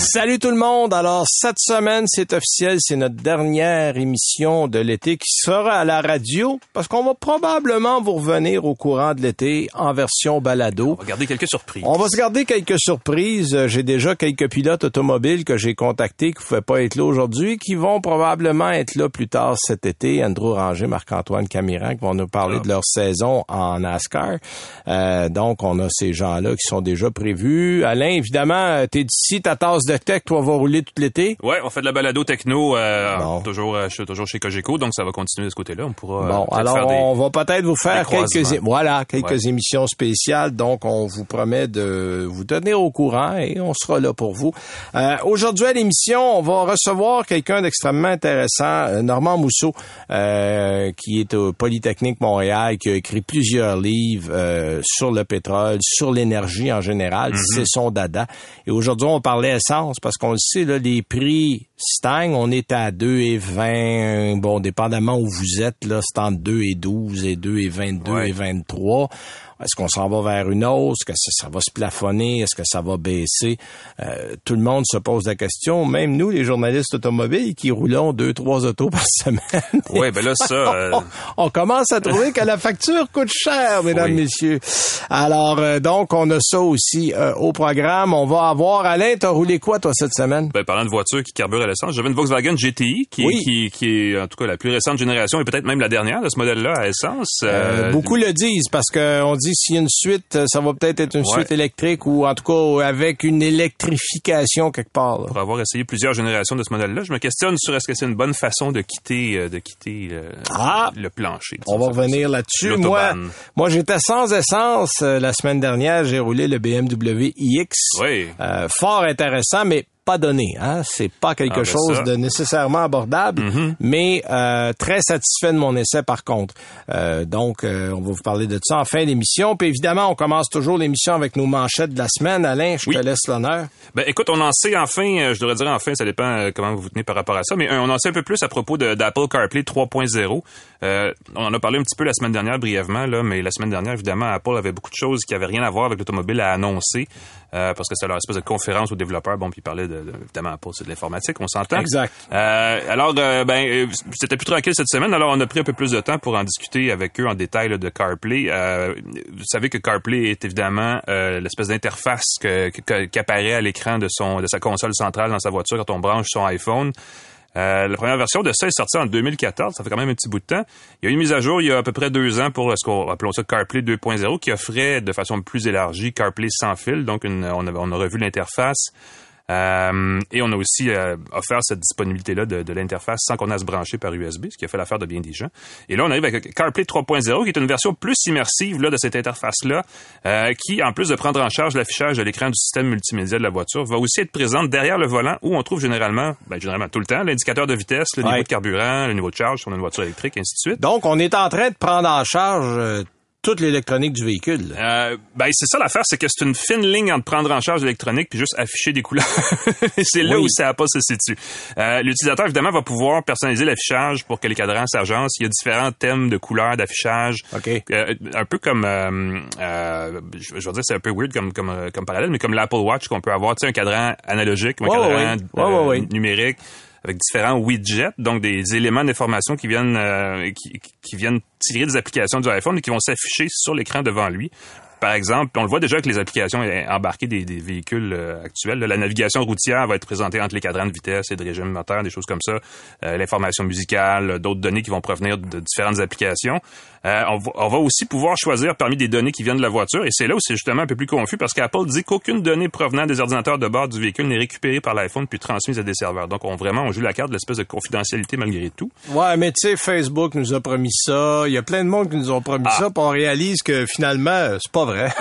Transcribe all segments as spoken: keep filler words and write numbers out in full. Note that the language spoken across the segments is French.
Salut tout le monde! Alors, cette semaine, c'est officiel, c'est notre dernière émission de l'été qui sera à la radio, parce qu'on va probablement vous revenir au courant de l'été en version balado. On va garder quelques surprises. On va se garder quelques surprises. J'ai déjà quelques pilotes automobiles que j'ai contactés qui ne pouvaient pas être là aujourd'hui, qui vont probablement être là plus tard cet été. Andrew Ranger, Marc-Antoine Camirand, qui vont nous parler ah. de leur saison en NASCAR. Euh, donc, on a ces gens-là qui sont déjà prévus. Alain, évidemment, t'es d'ici, ta tasse de tech, toi, va rouler tout l'été. Ouais, on fait de la balado techno, euh, toujours, euh, toujours chez Cogeco, donc ça va continuer de ce côté-là. On pourra. Bon, alors faire on des, va peut-être vous faire quelques, é... voilà, quelques ouais. émissions spéciales. Donc, on vous promet de vous tenir au courant et on sera là pour vous. Euh, aujourd'hui à l'émission, on va recevoir quelqu'un d'extrêmement intéressant, Normand Mousseau, euh, qui est au Polytechnique Montréal, qui a écrit plusieurs livres euh, sur le pétrole, sur l'énergie en général. Mm-hmm. C'est son dada. Et aujourd'hui, on parlait à parce qu'on le sait, là, les prix stagnent. On est à deux et vingt. Bon, dépendamment où vous êtes, là, c'est entre deux et douze et deux et vingt-deux ouais. et vingt-trois. Est-ce qu'on s'en va vers une hausse? Est-ce que ça, ça va se plafonner? Est-ce que ça va baisser? Euh, tout le monde se pose la question. Même nous, les journalistes automobiles, qui roulons deux, trois autos par semaine. Oui, ben là, ça... Euh... On, on commence à trouver que la facture coûte cher, mesdames, oui. messieurs. Alors, euh, donc, on a ça aussi euh, au programme. On va avoir... Alain, t'as roulé quoi, toi, cette semaine? Ben, parlant de voitures qui carburent à l'essence, j'avais une Volkswagen G T I, qui, oui. qui, qui est, en tout cas, la plus récente génération, et peut-être même la dernière de ce modèle-là à essence. Euh, euh, beaucoup du... le disent, parce qu'on dit s'il y a une suite, ça va peut-être être une ouais. suite électrique ou en tout cas avec une électrification quelque part. Là. Pour avoir essayé plusieurs générations de ce modèle-là, je me questionne sur est-ce que c'est une bonne façon de quitter de quitter le, ah, le plancher. On va revenir là-dessus. Moi, moi, j'étais sans essence la semaine dernière. J'ai roulé le B M W iX. Oui. Euh, fort intéressant, mais pas donné, hein, c'est pas quelque ah, ben chose ça. de nécessairement abordable, mm-hmm. mais euh, très satisfait de mon essai par contre. Euh, donc, euh, on va vous parler de ça en fin d'émission. Puis évidemment, on commence toujours l'émission avec nos manchettes de la semaine. Alain, je oui. te laisse l'honneur. Ben écoute, on en sait enfin, je devrais dire enfin, ça dépend comment vous vous tenez par rapport à ça, mais on en sait un peu plus à propos de, d'Apple CarPlay trois point zéro. Euh, on en a parlé un petit peu la semaine dernière brièvement, là, mais la semaine dernière, évidemment, Apple avait beaucoup de choses qui n'avaient rien à voir avec l'automobile à annoncer, euh, parce que c'était leur espèce de conférence aux développeurs. Bon, puis ils parlaient de De, de, évidemment, Apple, c'est de l'informatique, on s'entend. Exact. Euh, alors, euh, ben, c'était plus tranquille cette semaine, alors on a pris un peu plus de temps pour en discuter avec eux en détail là, de CarPlay. Euh, vous savez que CarPlay est évidemment euh, l'espèce d'interface que, que, qu'apparaît à l'écran de, son, de sa console centrale dans sa voiture quand on branche son iPhone. Euh, la première version de ça est sortie en deux mille quatorze, ça fait quand même un petit bout de temps. Il y a eu une mise à jour il y a à peu près deux ans pour ce qu'on appelons ça CarPlay deux point zéro qui offrait de façon plus élargie CarPlay sans fil. Donc, une, on, a, on a revu l'interface. Euh, et on a aussi euh, offert cette disponibilité-là de, de l'interface sans qu'on a à se brancher par U S B, ce qui a fait l'affaire de bien des gens. Et là, on arrive avec CarPlay trois point zéro, qui est une version plus immersive là, de cette interface-là, euh, qui, en plus de prendre en charge l'affichage de l'écran du système multimédia de la voiture, va aussi être présente derrière le volant, où on trouve généralement, ben, généralement tout le temps, l'indicateur de vitesse, le ouais. niveau de carburant, le niveau de charge, si on a une voiture électrique, ainsi de suite. Donc, on est en train de prendre en charge... Euh toute l'électronique du véhicule. Euh, ben c'est ça l'affaire, c'est que c'est une fine ligne entre prendre en charge l'électronique puis juste afficher des couleurs. C'est là oui. où ça a pas se situe. Euh, l'utilisateur évidemment va pouvoir personnaliser l'affichage pour que les cadrans s'agencent. Il y a différents thèmes de couleurs d'affichage. Okay. Euh, un peu comme, euh, euh, je veux dire c'est un peu weird comme comme comme parallèle, mais comme l'Apple Watch qu'on peut avoir, tu sais un cadran analogique, oh, un cadran oui. euh, oh, oui. numérique. Avec différents widgets, donc des éléments d'information qui viennent euh, qui, qui viennent tirer des applications du iPhone et qui vont s'afficher sur l'écran devant lui. par exemple, on le voit déjà avec les applications embarquées des, des véhicules euh, actuels. Là, la navigation routière va être présentée entre les cadrans de vitesse et de régime moteur, des choses comme ça, euh, l'information musicale, d'autres données qui vont provenir de différentes applications. Euh, on, va, on va aussi pouvoir choisir parmi des données qui viennent de la voiture, et c'est là où c'est justement un peu plus confus, parce qu'Apple dit qu'aucune donnée provenant des ordinateurs de bord du véhicule n'est récupérée par l'iPhone puis transmise à des serveurs. Donc, on vraiment on joue la carte de l'espèce de confidentialité malgré tout. Ouais, mais tu sais, Facebook nous a promis ça, il y a plein de monde qui nous ont promis ah. ça, puis on réalise que finalement, c'est pas vrai.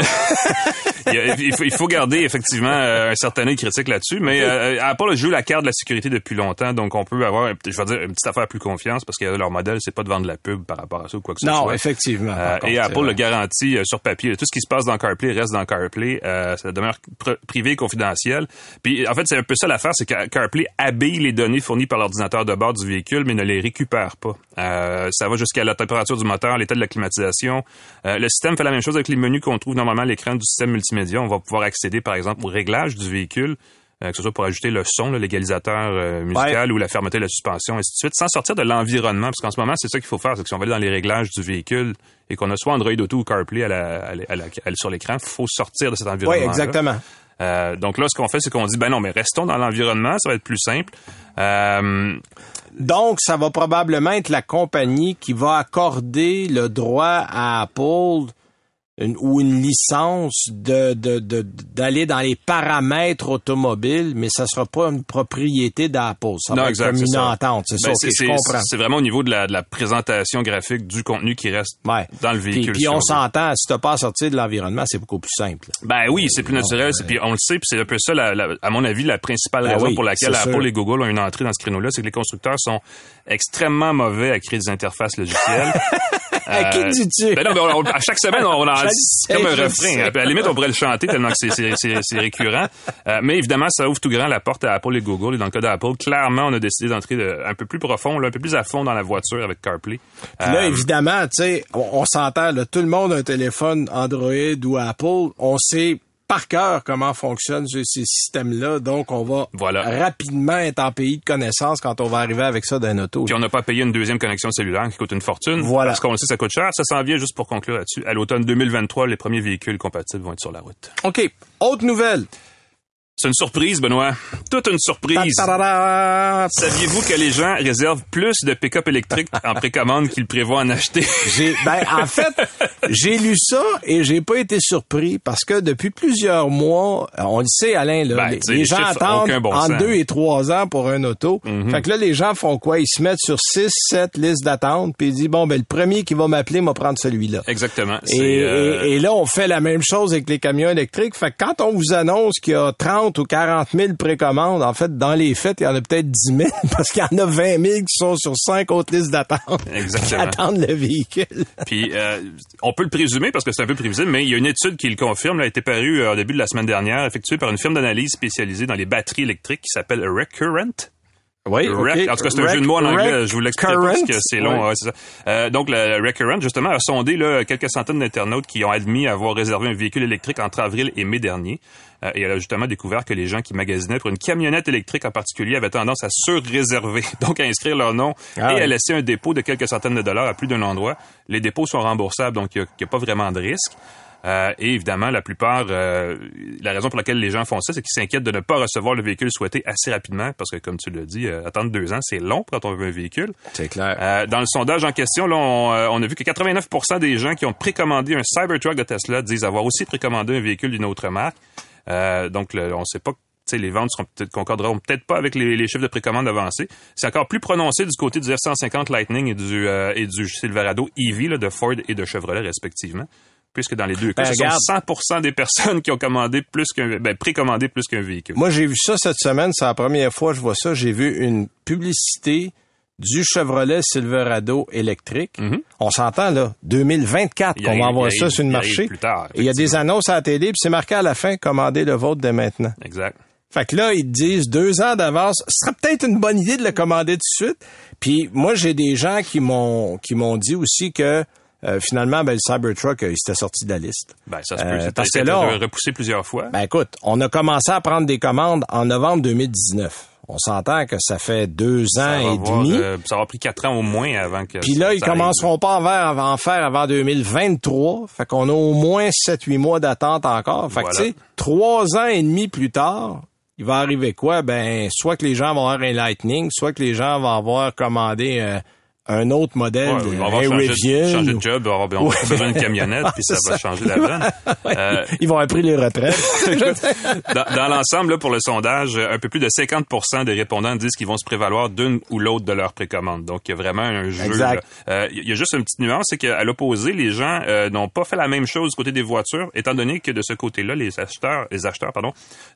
Il faut garder effectivement un certain œil critique là-dessus, mais euh, Apple joue la carte de la sécurité depuis longtemps, donc on peut avoir, je vais dire, une petite affaire plus confiance, parce que leur modèle, c'est pas de vendre la pub par rapport à ça ou quoi que ce soit. Non, effectivement. Euh, contre, et Apple le garantit euh, sur papier. Tout ce qui se passe dans CarPlay reste dans CarPlay. Euh, ça demeure pr- privé et confidentiel. Puis, en fait, c'est un peu ça l'affaire, c'est que CarPlay habille les données fournies par l'ordinateur de bord du véhicule, mais ne les récupère pas. Euh, ça va jusqu'à la température du moteur, l'état de la climatisation. Euh, le système fait la même chose avec les menus qu'on trouve normalement à l'écran du système multimédia. On va pouvoir accéder, par exemple, au réglage du véhicule, Euh, que ce soit pour ajouter le son, là, l'égalisateur euh, musical ouais. ou la fermeté de la suspension, ainsi de suite, sans sortir de l'environnement. Parce qu'en ce moment, c'est ça qu'il faut faire, c'est que si on va aller dans les réglages du véhicule et qu'on a soit Android Auto ou CarPlay à la, à la, à la, sur l'écran, il faut sortir de cet environnement. Oui, exactement. Euh, donc là, ce qu'on fait, c'est qu'on dit, ben non, mais restons dans l'environnement, ça va être plus simple. Euh... Donc, ça va probablement être la compagnie qui va accorder le droit à Apple... Une, ou une licence de, de, de, d'aller dans les paramètres automobiles, mais ça sera pas une propriété d'Apple. Ça non, va exact, être comme une ça. entente. C'est ben ça, c'est, okay, c'est, je comprends. C'est vraiment au niveau de la, de la présentation graphique du contenu qui reste ouais. dans le véhicule. Puis, puis on s'entend, si t'as pas à sortir de l'environnement, c'est beaucoup plus simple. Ben oui, c'est plus non, naturel. C'est, puis on le sait, puis c'est un peu ça, la, la, à mon avis, la principale ben raison oui, pour laquelle Apple sûr. et Google ont une entrée dans ce créneau-là, c'est que les constructeurs sont extrêmement mauvais à créer des interfaces logicielles. À qui euh, dis-tu? Ben non, ben on, à chaque semaine, on en dit, c'est comme un refrain. À la limite, on pourrait le chanter tellement que c'est, c'est, c'est, c'est récurrent. Euh, mais évidemment, ça ouvre tout grand la porte à Apple et Google. Et dans le cas d'Apple, clairement, on a décidé d'entrer de, un peu plus profond, là, un peu plus à fond dans la voiture avec CarPlay. Puis là, euh, évidemment, tu sais, on, on s'entend, là, tout le monde a un téléphone Android ou Apple. On sait par cœur comment fonctionnent ces systèmes-là. Donc, on va voilà. rapidement être en pays de connaissance quand on va arriver avec ça d'un auto. Puis, on n'a pas payé une deuxième connexion cellulaire qui coûte une fortune. Voilà. Parce qu'on le sait, ça coûte cher. Ça s'en vient, juste pour conclure là-dessus. À l'automne deux mille vingt-trois, les premiers véhicules compatibles vont être sur la route. OK. Autre nouvelle. C'est une surprise, Benoît. Toute une surprise. Ta-ta-da-da. Saviez-vous que les gens réservent plus de pick-up électriques en précommande qu'ils prévoient en acheter? j'ai, ben, en fait, j'ai lu ça et j'ai pas été surpris parce que depuis plusieurs mois, on le sait, Alain, là, ben, les, les gens attendent bon entre deux et trois ans pour un auto. Mm-hmm. Fait que là, les gens font quoi? Ils se mettent sur six, sept listes d'attente puis ils disent, bon, ben, le premier qui va m'appeler m'a prendre celui-là. Exactement. C'est, et, euh... et, et là, on fait la même chose avec les camions électriques. Fait que quand on vous annonce qu'il y a trente ou quarante mille précommandes. En fait, dans les fêtes, il y en a peut-être dix mille parce qu'il y en a vingt mille qui sont sur cinq autres listes d'attente. Exactement. Qui attendent le véhicule. Puis, euh, on peut le présumer parce que c'est un peu prévisible, mais il y a une étude qui le confirme. Elle a été parue euh, au début de la semaine dernière, effectuée par une firme d'analyse spécialisée dans les batteries électriques qui s'appelle Recurrent. Oui, okay. En tout cas, c'est un Rec- jeu de mots en anglais. Rec- je vous l'explique parce que c'est long. Ouais. Ouais, c'est ça. Euh, donc, le Recurrent, justement, a sondé là, quelques centaines d'internautes qui ont admis avoir réservé un véhicule électrique entre avril et mai dernier. Euh, et elle a justement découvert que les gens qui magasinaient pour une camionnette électrique en particulier avaient tendance à sur-réserver, donc à inscrire leur nom ah, et ouais. à laisser un dépôt de quelques centaines de dollars à plus d'un endroit. Les dépôts sont remboursables, donc il n'y a, a pas vraiment de risque. Euh, et évidemment, la plupart, euh, la raison pour laquelle les gens font ça, c'est qu'ils s'inquiètent de ne pas recevoir le véhicule souhaité assez rapidement, parce que, comme tu l'as dit, euh, attendre deux ans, c'est long quand on veut un véhicule. C'est clair. Euh, dans le sondage en question, là, on, euh, on a vu que quatre-vingt-neuf pour cent des gens qui ont précommandé un Cybertruck de Tesla disent avoir aussi précommandé un véhicule d'une autre marque. Euh, donc, le, on ne sait pas. T'sais, les ventes seront peut-être, concorderont peut-être pas avec les, les chiffres de précommande avancés. C'est encore plus prononcé du côté du F cent cinquante Lightning et du, euh, et du Silverado E V là, de Ford et de Chevrolet respectivement, puisque dans les deux cas, ben, ce regarde, sont cent pour cent des personnes qui ont commandé plus qu'un, ben, précommandé plus qu'un véhicule. Moi, j'ai vu ça cette semaine. C'est la première fois que je vois ça. J'ai vu une publicité du Chevrolet Silverado électrique. Mm-hmm. On s'entend, là, deux mille vingt-quatre qu'on va envoyer ça sur le marché. Il y a des annonces à la télé, puis c'est marqué à la fin, commandez le vôtre dès maintenant. Exact. Fait que là, ils te disent deux ans d'avance, ce serait peut-être une bonne idée de le commander tout de suite. Puis moi, j'ai des gens qui m'ont qui m'ont dit aussi que euh, finalement, ben le Cybertruck, euh, il s'était sorti de la liste. Ben ça se peut. Euh, parce que là, on a repoussé plusieurs fois. Ben écoute, on a commencé à prendre des commandes en novembre deux mille dix-neuf. on s'entend que ça fait deux ans et avoir, demi. Euh, ça aura pris quatre ans au moins avant que... Puis là, ils commenceront pas à en faire avant deux mille vingt-trois. Fait qu'on a au moins sept huit mois d'attente encore. Fait voilà. que tu sais, trois ans et demi plus tard, il va arriver quoi? Ben, soit que les gens vont avoir un Lightning, soit que les gens vont avoir commandé... Euh, un autre modèle, ouais, on va un changer, Rivian. Changer de job, on va ouais. besoin d'une camionnette, ah, puis ça, ça va changer la vanne. Euh, Ils vont appeler les retraites. dans dans l'ensemble, là, pour le sondage, un peu plus de cinquante pour cent des répondants disent qu'ils vont se prévaloir d'une ou l'autre de leur précommande. Donc, il y a vraiment un jeu. Il euh, y a juste une petite nuance, c'est qu'à l'opposé, les gens euh, n'ont pas fait la même chose du côté des voitures, étant donné que de ce côté-là, les acheteurs, les acheteurs pardon,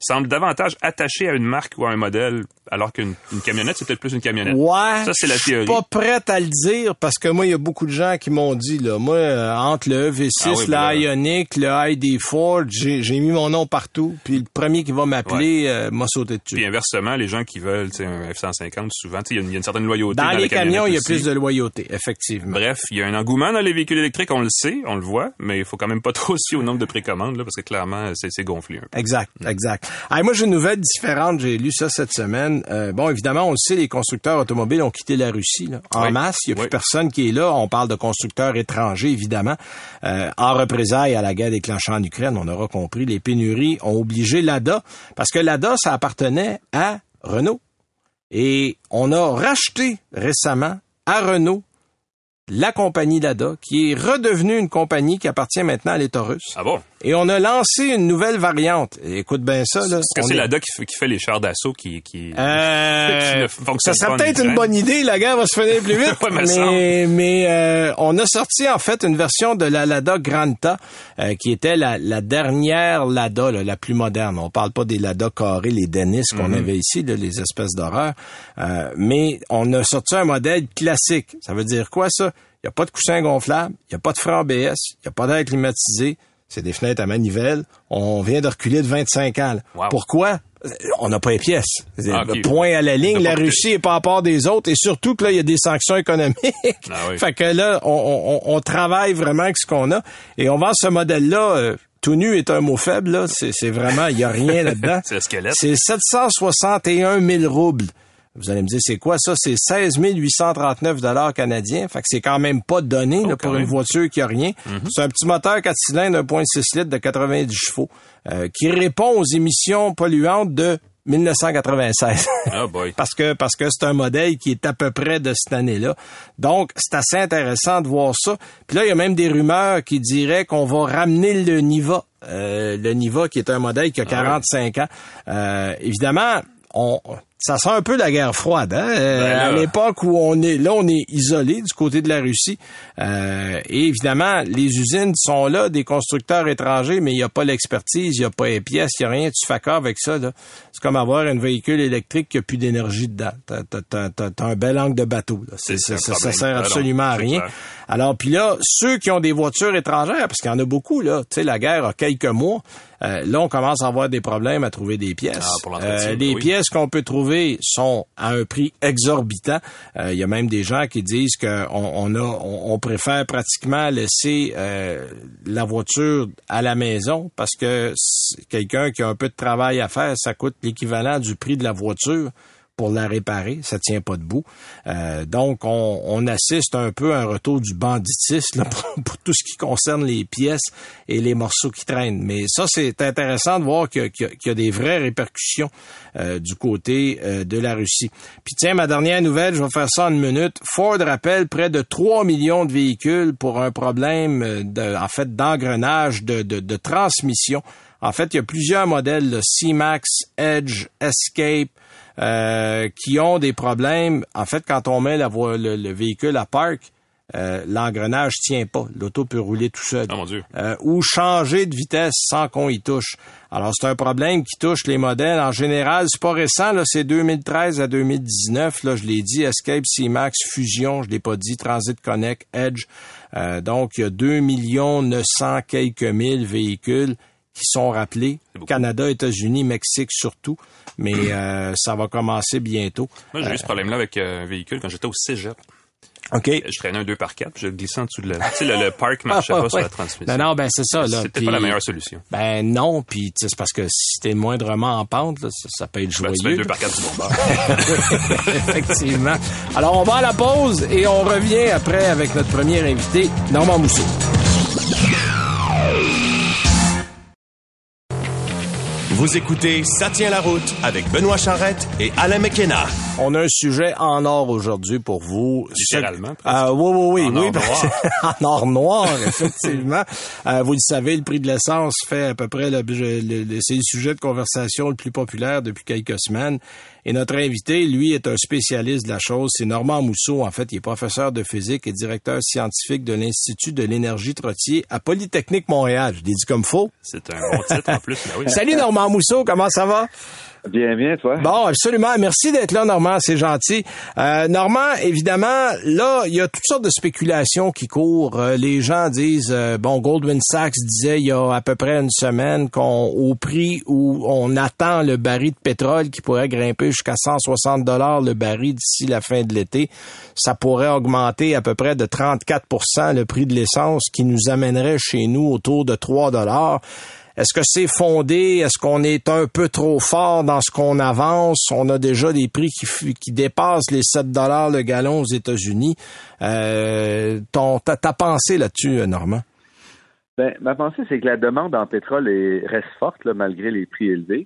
semblent davantage attachés à une marque ou à un modèle, alors qu'une une camionnette, c'est peut-être plus une camionnette. Ouais, ça, c'est la théorie. Pas prête à le dire, parce que moi, il y a beaucoup de gens qui m'ont dit, là, moi, euh, entre le E V six, ah oui, la Ioniq, le I D quatre, j'ai, j'ai mis mon nom partout, puis le premier qui va m'appeler ouais. euh, m'a sauté dessus. Puis inversement, les gens qui veulent un F cent cinquante, souvent, il y, y a une certaine loyauté. Dans, dans les, les camions, il y a plus de loyauté, effectivement. Bref, il y a un engouement dans les véhicules électriques, on le sait, on le voit, mais il faut quand même pas trop se fier au nombre de précommandes, là, parce que clairement, c'est, c'est gonflé un peu. Exact, mmh. exact. Allez, moi, j'ai une nouvelle différente, j'ai lu ça cette semaine. Euh, bon, évidemment, on le sait, les constructeurs automobiles ont quitté la Russie, là, en oui. masse. Il n'y a oui. plus personne qui est là. On parle de constructeurs étrangers, évidemment. Euh, en représailles à la guerre déclenchée en Ukraine, on aura compris, les pénuries ont obligé Lada, parce que Lada, ça appartenait à Renault. Et on a racheté récemment à Renault la compagnie Lada, qui est redevenue une compagnie qui appartient maintenant à l'État russe. Ah bon? Et on a lancé une nouvelle variante. Écoute bien ça, là. Est-ce que c'est est... Lada qui fait, qui fait les chars d'assaut qui, qui, euh, qui ça serait peut-être une bonne idée, la guerre va se finir plus vite. ouais, mais mais, mais euh, on a sorti, en fait, une version de la Lada Granta, euh, qui était la, la dernière Lada, là, la plus moderne. On parle pas des Lada carrés, les Dennis qu'on mm-hmm. avait ici, là, les espèces d'horreur. Euh, mais on a sorti un modèle classique. Ça veut dire quoi, ça? Il n'y a pas de coussin gonflable, il n'y a pas de frein A B S, il n'y a pas d'air climatisé. C'est des fenêtres à manivelle. On vient de reculer de vingt-cinq ans. Wow. Pourquoi? On n'a pas les pièces. Ah, okay. Point à la ligne, la Russie n'est pas à part des autres. Et surtout que là, il y a des sanctions économiques. Ah, oui. Fait que là, on, on, on travaille vraiment avec ce qu'on a. Et on vend ce modèle-là... Euh, tout nu est un mot faible. Là. C'est, c'est vraiment... Il n'y a rien là-dedans. C'est le squelette. C'est sept cent soixante et un mille roubles. Vous allez me dire, c'est quoi ça? C'est seize mille huit cent trente-neuf dollars canadiens. Fait que c'est quand même pas donné oh, là, pour même. Une voiture qui a rien. Mm-hmm. C'est un petit moteur quatre cylindres un virgule six litres de quatre-vingt-dix chevaux euh, qui répond aux émissions polluantes de dix-neuf cent quatre-vingt-seize. Oh boy. parce que parce que c'est un modèle qui est à peu près de cette année-là. Donc, c'est assez intéressant de voir ça. Puis là, il y a même des rumeurs qui diraient qu'on va ramener le Niva. Euh, le Niva qui est un modèle qui a quarante-cinq ans. Euh, évidemment, on... Ça sent un peu la guerre froide, hein? Euh, ben à l'époque où on est, là, on est isolé du côté de la Russie. Euh, et évidemment, les usines sont là, des constructeurs étrangers, mais il n'y a pas l'expertise, il n'y a pas les pièces, il n'y a rien. Tu facores avec ça, là. C'est comme avoir un véhicule électrique qui n'a plus d'énergie dedans. T'as, t'as, t'as, t'as un bel angle de bateau, là. C'est, c'est, ça, ça sert absolument à rien. Alors, puis là, ceux qui ont des voitures étrangères, parce qu'il y en a beaucoup, là, tu sais, la guerre a quelques mois, euh, là, on commence à avoir des problèmes à trouver des pièces. Ah, pour l'entretien, euh, les oui. pièces qu'on peut trouver sont à un prix exorbitant. Il euh, y a même des gens qui disent qu'on on a, on, on préfère pratiquement laisser euh, la voiture à la maison parce que quelqu'un qui a un peu de travail à faire, ça coûte l'équivalent du prix de la voiture pour la réparer. Ça tient pas debout. Euh, donc, on, on assiste un peu à un retour du banditisme là, pour, pour tout ce qui concerne les pièces et les morceaux qui traînent. Mais ça, c'est intéressant de voir qu'il y a, qu'il y a, qu'il y a des vraies répercussions euh, du côté euh, de la Russie. Puis tiens, ma dernière nouvelle, je vais faire ça en une minute. Ford rappelle près de trois millions de véhicules pour un problème de, en fait d'engrenage de, de, de transmission. En fait, il y a plusieurs modèles, là, C-Max, Edge, Escape, Euh, qui ont des problèmes. En fait, quand on met la voie, le, le véhicule à parc, euh, l'engrenage tient pas. L'auto peut rouler tout seul. Oh mon Dieu. Euh, ou changer de vitesse sans qu'on y touche. Alors, c'est un problème qui touche les modèles. En général, c'est pas récent, là, c'est deux mille treize à deux mille dix-neuf. Là, je l'ai dit, Escape, C-Max, Fusion, je l'ai pas dit, Transit Connect, Edge. Euh, donc, il y a deux millions neuf cent quelques mille véhicules qui sont rappelés, Canada, États-Unis, Mexique surtout, mais euh, ça va commencer bientôt. Moi, j'ai eu euh, ce problème-là avec un véhicule quand j'étais au cégep. OK. Je traînais un deux par quatre, je le glissais en dessous de la... Tu sais, le, le parc marchait ah, pas ouais. sur la transmission. Ben non, ben c'est ça, là. C'était pis... pas la meilleure solution. Ben non, puis c'est parce que si t'es moindrement en pente, là, ça, ça peut être joyeux. Ben, tu mets le deux par quatre du bon bord. Effectivement. Alors, on va à la pause et on revient après avec notre premier invité, Normand Mousseau. Vous écoutez Ça tient la route avec Benoît Charette et Alain McKenna. On a un sujet en or aujourd'hui pour vous. Littéralement. Euh, oui, oui, oui. En oui, or noir. En or noir, effectivement. euh, vous le savez, le prix de l'essence fait à peu près le, le, le, c'est le sujet de conversation le plus populaire depuis quelques semaines. Et notre invité, lui, est un spécialiste de la chose. C'est Normand Mousseau. En fait, il est professeur de physique et directeur scientifique de l'Institut de l'énergie trottier à Polytechnique Montréal. Je l'ai dit comme faux. C'est un bon titre en plus. Ben oui. Salut Normand Mousseau, comment ça va? Bien, bien, toi. Bon, absolument. Merci d'être là, Normand. C'est gentil. Euh, Normand, évidemment, là, il y a toutes sortes de spéculations qui courent. Euh, les gens disent, euh, bon, Goldman Sachs disait il y a à peu près une semaine qu'on, au prix où on attend le baril de pétrole qui pourrait grimper jusqu'à cent soixante dollars le baril d'ici la fin de l'été, ça pourrait augmenter à peu près de trente-quatre pour cent le prix de l'essence qui nous amènerait chez nous autour de trois dollars. Est-ce que c'est fondé? Est-ce qu'on est un peu trop fort dans ce qu'on avance? On a déjà des prix qui, qui dépassent les sept dollars le gallon aux États-Unis. Euh, ton, ta, ta pensée là-dessus, Normand? Ben, ma pensée, c'est que la demande en pétrole est, reste forte là, malgré les prix élevés,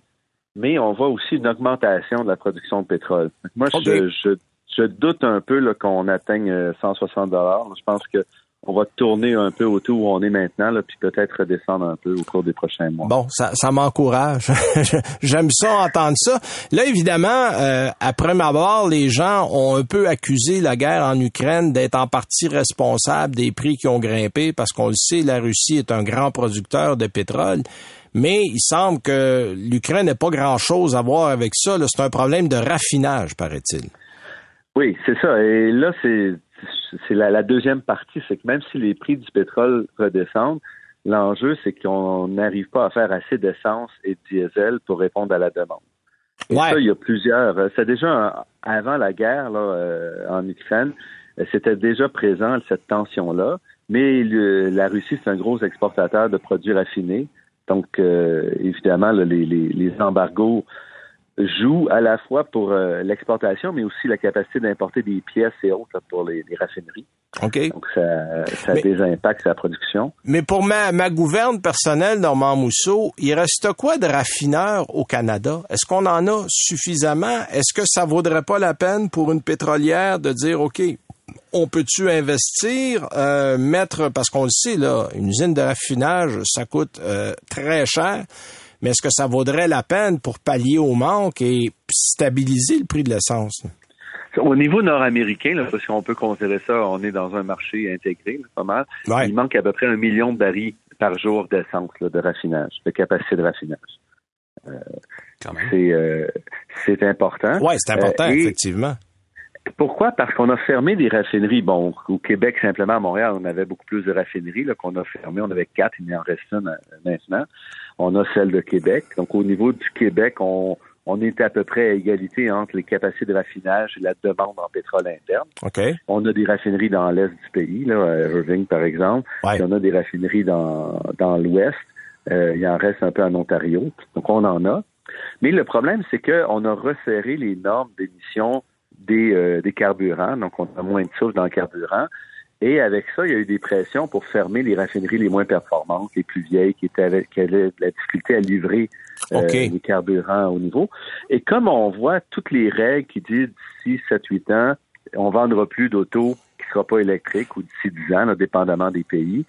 mais on voit aussi une augmentation de la production de pétrole. Moi, okay. je, je, je doute un peu là, qu'on atteigne cent soixante dollars. Je pense que on va tourner un peu autour où on est maintenant, là, puis peut-être redescendre un peu au cours des prochains mois. Bon, ça, ça m'encourage. J'aime ça, entendre ça. Là, évidemment, euh, après m'avoir, les gens ont un peu accusé la guerre en Ukraine d'être en partie responsable des prix qui ont grimpé, parce qu'on le sait, la Russie est un grand producteur de pétrole. Mais il semble que l'Ukraine n'a pas grand-chose à voir avec ça. Là, c'est un problème de raffinage, paraît-il. Oui, c'est ça. Et là, c'est... c'est la, la deuxième partie, c'est que même si les prix du pétrole redescendent, l'enjeu, c'est qu'on n'arrive pas à faire assez d'essence et de diesel pour répondre à la demande. Et ouais. Ça, il y a plusieurs. C'est déjà un, avant la guerre là, euh, en Ukraine, c'était déjà présent cette tension-là, mais le, la Russie, c'est un gros exportateur de produits raffinés. Donc, euh, évidemment, là, les, les, les embargos joue à la fois pour euh, l'exportation, mais aussi la capacité d'importer des pièces et autres là, pour les, les raffineries. Okay. Donc, ça, ça mais, a des impacts sur la production. Mais pour ma, ma gouverne personnelle, Normand Mousseau, il reste quoi de raffineurs au Canada? Est-ce qu'on en a suffisamment? Est-ce que ça vaudrait pas la peine pour une pétrolière de dire, OK, on peut-tu investir, euh, mettre, parce qu'on le sait, là, une usine de raffinage, ça coûte euh, très cher. Mais est-ce que ça vaudrait la peine pour pallier au manque et stabiliser le prix de l'essence? Au niveau nord-américain, là, parce qu'on peut considérer ça, on est dans un marché intégré, là, pas mal. Ouais. Il manque à peu près un million de barils par jour d'essence, là, de raffinage, de capacité de raffinage. Euh, Quand même. C'est, euh, c'est important. Oui, c'est important, euh, effectivement. Pourquoi? Parce qu'on a fermé des raffineries. Bon, au Québec, simplement, à Montréal, on avait beaucoup plus de raffineries là, qu'on a fermées. On avait quatre, il en reste une maintenant. On a celle de Québec. Donc, au niveau du Québec, on, on est à peu près à égalité entre les capacités de raffinage et la demande en pétrole interne. Okay. On a des raffineries dans l'est du pays, là, à Irving, par exemple. Ouais. On a des raffineries dans, dans l'ouest. Euh, il en reste un peu en Ontario. Donc, on en a. Mais le problème, c'est qu'on a resserré les normes d'émissions Des, euh, des carburants, donc on a moins de sources dans le carburant. Et avec ça, il y a eu des pressions pour fermer les raffineries les moins performantes, les plus vieilles, qui, étaient avec, qui avaient de la difficulté à livrer euh, okay. les carburants au niveau. Et comme on voit toutes les règles qui disent d'ici sept huit ans, on ne vendra plus d'auto qui ne sera pas électrique ou d'ici dix ans, là, dépendamment des pays,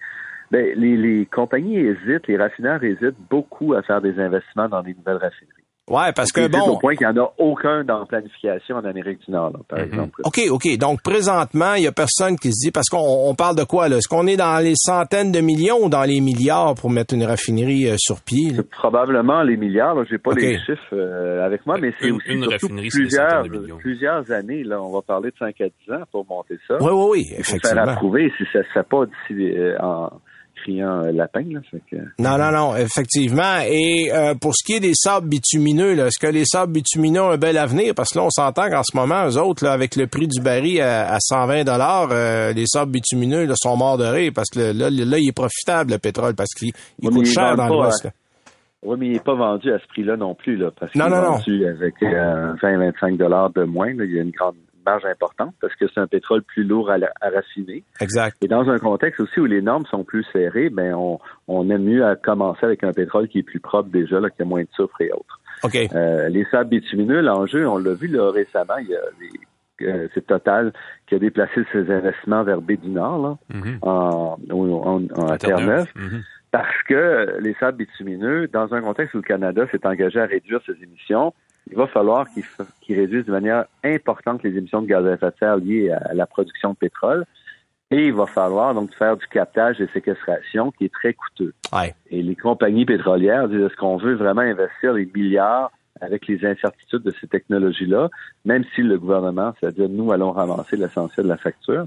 bien, les, les compagnies hésitent, les raffineurs hésitent beaucoup à faire des investissements dans des nouvelles raffineries. Ouais, parce que bon. Au point qu'il n'y en a aucun dans la planification en Amérique du Nord, là, par mm-hmm. exemple. OK, OK. Donc, présentement, il n'y a personne qui se dit, parce qu'on on parle de quoi, là? Est-ce qu'on est dans les centaines de millions ou dans les milliards pour mettre une raffinerie euh, sur pied? C'est probablement les milliards, là. J'ai pas okay. les chiffres euh, avec moi, mais c'est une, aussi une surtout plusieurs, plusieurs années, là. On va parler de cinq à dix ans pour monter ça. Oui, oui, oui. Effectivement. Pour faire approuver si ça ne se fait pas d'ici, euh, en friand lapin, là. Fait que... Non, non, non, effectivement. Et euh, pour ce qui est des sables bitumineux, là, est-ce que les sables bitumineux ont un bel avenir? Parce que là, on s'entend qu'en ce moment, eux autres, là, avec le prix du baril à, à cent vingt dollars, euh, les sables bitumineux là, sont morts de rire parce que là, là, il est profitable, le pétrole, parce qu'il il oui, coûte cher dans le reste. Oui, mais il n'est pas vendu à ce prix-là non plus, là, parce qu'il non, est non, vendu non. avec euh, vingt à vingt-cinq dollars de moins. Là, il y a une grande marge importante parce que c'est un pétrole plus lourd à, la, à raffiner. Exact. Et dans un contexte aussi où les normes sont plus serrées, ben on, on aime mieux à commencer avec un pétrole qui est plus propre déjà, là, qui a moins de soufre et autres. Okay. Euh, les sables bitumineux, l'enjeu, on l'a vu là, récemment, il y a les Euh, c'est Total qui a déplacé ses investissements vers Baie du Nord, là, mm-hmm. en, en, en, à Terre-Neuve, mm-hmm. parce que les sables bitumineux, dans un contexte où le Canada s'est engagé à réduire ses émissions, il va falloir qu'ils qu'il réduisent de manière importante les émissions de gaz à effet de serre liées à la production de pétrole. Et il va falloir donc faire du captage et séquestration qui est très coûteux. Ouais. Et les compagnies pétrolières disent, est-ce qu'on veut vraiment investir les milliards avec les incertitudes de ces technologies-là, même si le gouvernement, c'est-à-dire nous, allons ramasser l'essentiel de la facture.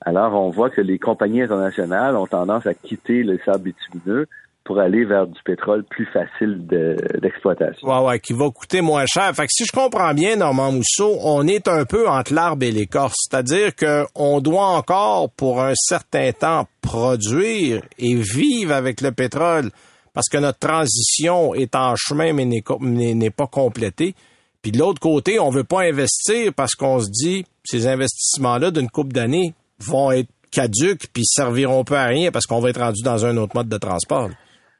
Alors, on voit que les compagnies internationales ont tendance à quitter les sables bitumineux pour aller vers du pétrole plus facile de, d'exploitation. Ouais, ouais, qui va coûter moins cher. Fait que si je comprends bien, Normand Mousseau, on est un peu entre l'arbre et l'écorce. C'est-à-dire qu'on doit encore, pour un certain temps, produire et vivre avec le pétrole, parce que notre transition est en chemin, mais n'est, n'est, n'est pas complétée. Puis de l'autre côté, on veut pas investir parce qu'on se dit ces investissements-là d'une couple d'années vont être caduques puis serviront pas à rien parce qu'on va être rendu dans un autre mode de transport.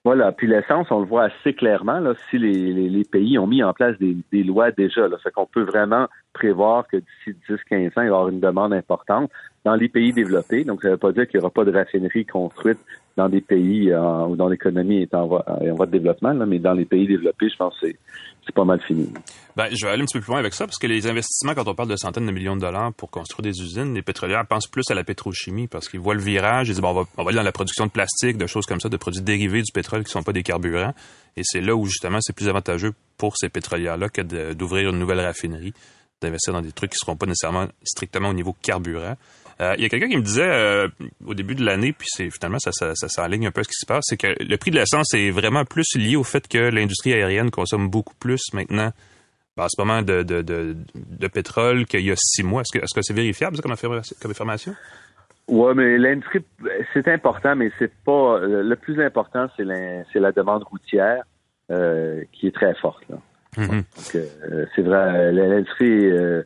Voilà. Puis l'essence, on le voit assez clairement là, si les, les, les pays ont mis en place des, des lois déjà. Là, fait qu'on peut vraiment prévoir que d'ici dix à quinze ans, il va y avoir une demande importante dans les pays développés. Donc, ça ne veut pas dire qu'il n'y aura pas de raffinerie construite dans des pays euh, où l'économie est en voie, en voie de développement, là, mais dans les pays développés, je pense que c'est, c'est pas mal fini. Ben, je vais aller un petit peu plus loin avec ça, parce que les investissements, quand on parle de centaines de millions de dollars pour construire des usines, les pétrolières pensent plus à la pétrochimie, parce qu'ils voient le virage, ils disent, bon, on va, on va aller dans la production de plastique, de choses comme ça, de produits dérivés du pétrole qui ne sont pas des carburants, et c'est là où, justement, c'est plus avantageux pour ces pétrolières-là que de, d'ouvrir une nouvelle raffinerie, d'investir dans des trucs qui ne seront pas nécessairement strictement au niveau carburant. Il euh, y a quelqu'un qui me disait euh, au début de l'année, puis c'est finalement ça, ça, ça s'enligne un peu à ce qui se passe, c'est que le prix de l'essence est vraiment plus lié au fait que l'industrie aérienne consomme beaucoup plus maintenant ben, en ce moment de, de, de, de pétrole qu'il y a six mois. Est-ce que, est-ce que c'est vérifiable ça, comme affirmation? Comme affirmation? Oui, mais l'industrie, c'est important, mais c'est pas le plus important, c'est la, c'est la demande routière euh, qui est très forte. Là. Mm-hmm. Donc, euh, c'est vrai, l'industrie... Euh,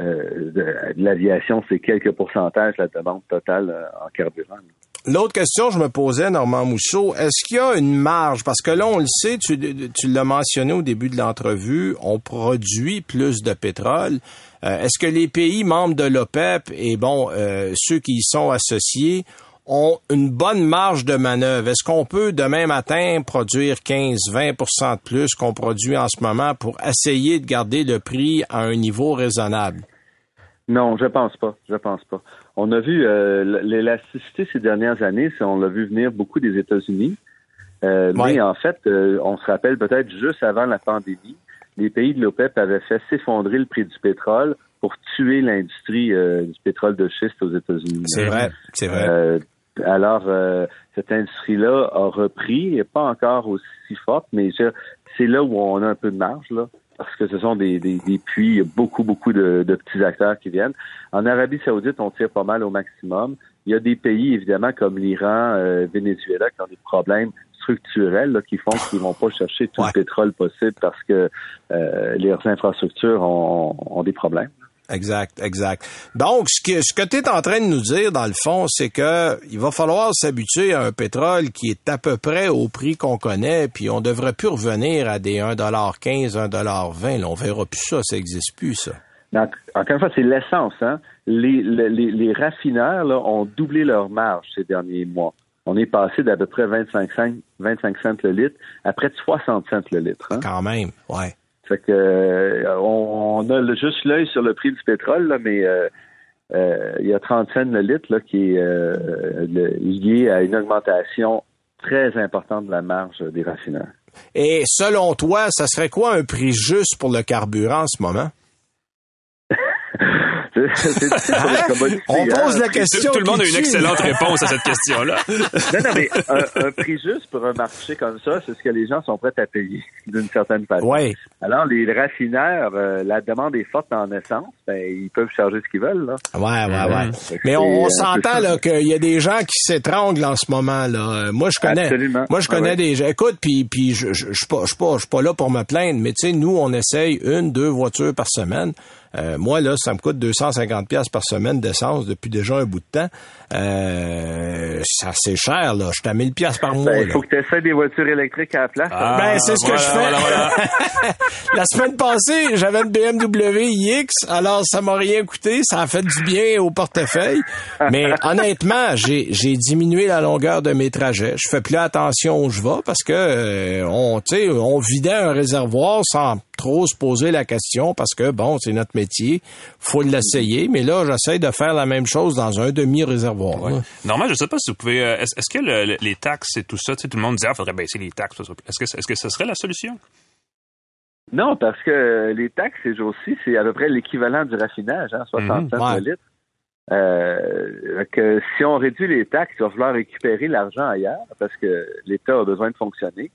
Euh, de, de l'aviation, c'est quelques pourcentages de la demande totale euh, en carburant. L'autre question que je me posais, Normand Mousseau, est-ce qu'il y a une marge? Parce que là, on le sait, tu, tu l'as mentionné au début de l'entrevue, on produit plus de pétrole. Euh, est-ce que les pays membres de l'OPEP et bon euh, ceux qui y sont associés ont une bonne marge de manœuvre? Est-ce qu'on peut demain matin produire quinze à vingt pour cent de plus qu'on produit en ce moment pour essayer de garder le prix à un niveau raisonnable? Non, je pense pas. Je pense pas. On a vu euh, l'élasticité ces dernières années, on l'a vu venir beaucoup des États-Unis. Euh, ouais. Mais en fait, euh, on se rappelle peut-être juste avant la pandémie, les pays de l'OPEP avaient fait s'effondrer le prix du pétrole pour tuer l'industrie euh, du pétrole de schiste aux États-Unis. C'est vrai, c'est vrai. Euh, Alors, euh, cette industrie-là a repris, elle est pas encore aussi forte, mais je, c'est là où on a un peu de marge, là, parce que ce sont des, des, des puits, il y a beaucoup, beaucoup de, de petits acteurs qui viennent. En Arabie Saoudite, on tire pas mal au maximum. Il y a des pays, évidemment, comme l'Iran, euh, Venezuela, qui ont des problèmes structurels là, qui font qu'ils vont pas chercher tout ouais. le pétrole possible parce que euh, leurs infrastructures ont, ont des problèmes. Exact, exact. Donc, ce que, ce que tu es en train de nous dire, dans le fond, c'est que il va falloir s'habituer à un pétrole qui est à peu près au prix qu'on connaît, puis on devrait plus revenir à des un dollar quinze, un dollar vingt. Là, on verra plus ça, ça n'existe plus, ça. Donc, encore une fois, c'est l'essence. Hein? Les, les, les raffineurs là, ont doublé leur marge ces derniers mois. On est passé d'à peu près vingt-cinq cents le litre à près de soixante cents le litre. Hein? Quand même, ouais. Fait que euh, on, on a le, juste l'œil sur le prix du pétrole, là, mais euh, euh, il y a trente cents le litre là, qui est euh, le, lié à une augmentation très importante de la marge des raffineurs. Et selon toi, ça serait quoi un prix juste pour le carburant en ce moment? c'est difficile de trouver comme bonne. On pose hein, la question. Tout, tout le monde a une excellente réponse à cette question-là. Non, non, mais un, un prix juste pour un marché comme ça, c'est ce que les gens sont prêts à payer d'une certaine façon. Ouais. Alors, les raffineurs, euh, la demande est forte en essence, ben, ils peuvent charger ce qu'ils veulent, là. Ouais, ouais, ouais. ouais. Mais on, on s'entend, là, qu'il y a des gens qui s'étranglent en ce moment, là. Moi, je connais. Absolument. Moi, je connais ah, ouais. des gens. Écoute, puis, puis, je, je, je, je, je, je, je suis pas là pour me plaindre, mais tu sais, nous, on essaye une, deux voitures par semaine. Euh, moi, là, ça me coûte deux cent cinquante dollars par semaine d'essence depuis déjà un bout de temps. Euh, ça, c'est cher, là. Je suis à mille dollars par mois. Il ben, faut que tu essaies des voitures électriques à la place. Ah, ben, c'est ce voilà, que je fais. Voilà, voilà. La semaine passée, j'avais une B M W iX, alors ça m'a rien coûté. Ça a fait du bien au portefeuille. Mais honnêtement, j'ai, j'ai diminué la longueur de mes trajets. Je fais plus attention où je vais parce que euh, on, tu sais, on vidait un réservoir sans trop se poser la question parce que, bon, c'est notre métier, faut l'essayer, mais là, j'essaie de faire la même chose dans un demi-réservoir. Ouais. Normalement, je sais pas si vous pouvez... Euh, est-ce, est-ce que le, les taxes et tout ça, tu sais, tout le monde disait, ah, faudrait baisser les taxes. Est-ce que, est-ce que ce serait la solution? Non, parce que les taxes, ces jours-ci, c'est à peu près l'équivalent du raffinage, hein, soixante cents mmh, ouais. litre. Euh, que si on réduit les taxes, il va falloir récupérer l'argent ailleurs parce que l'État a besoin de fonctionner.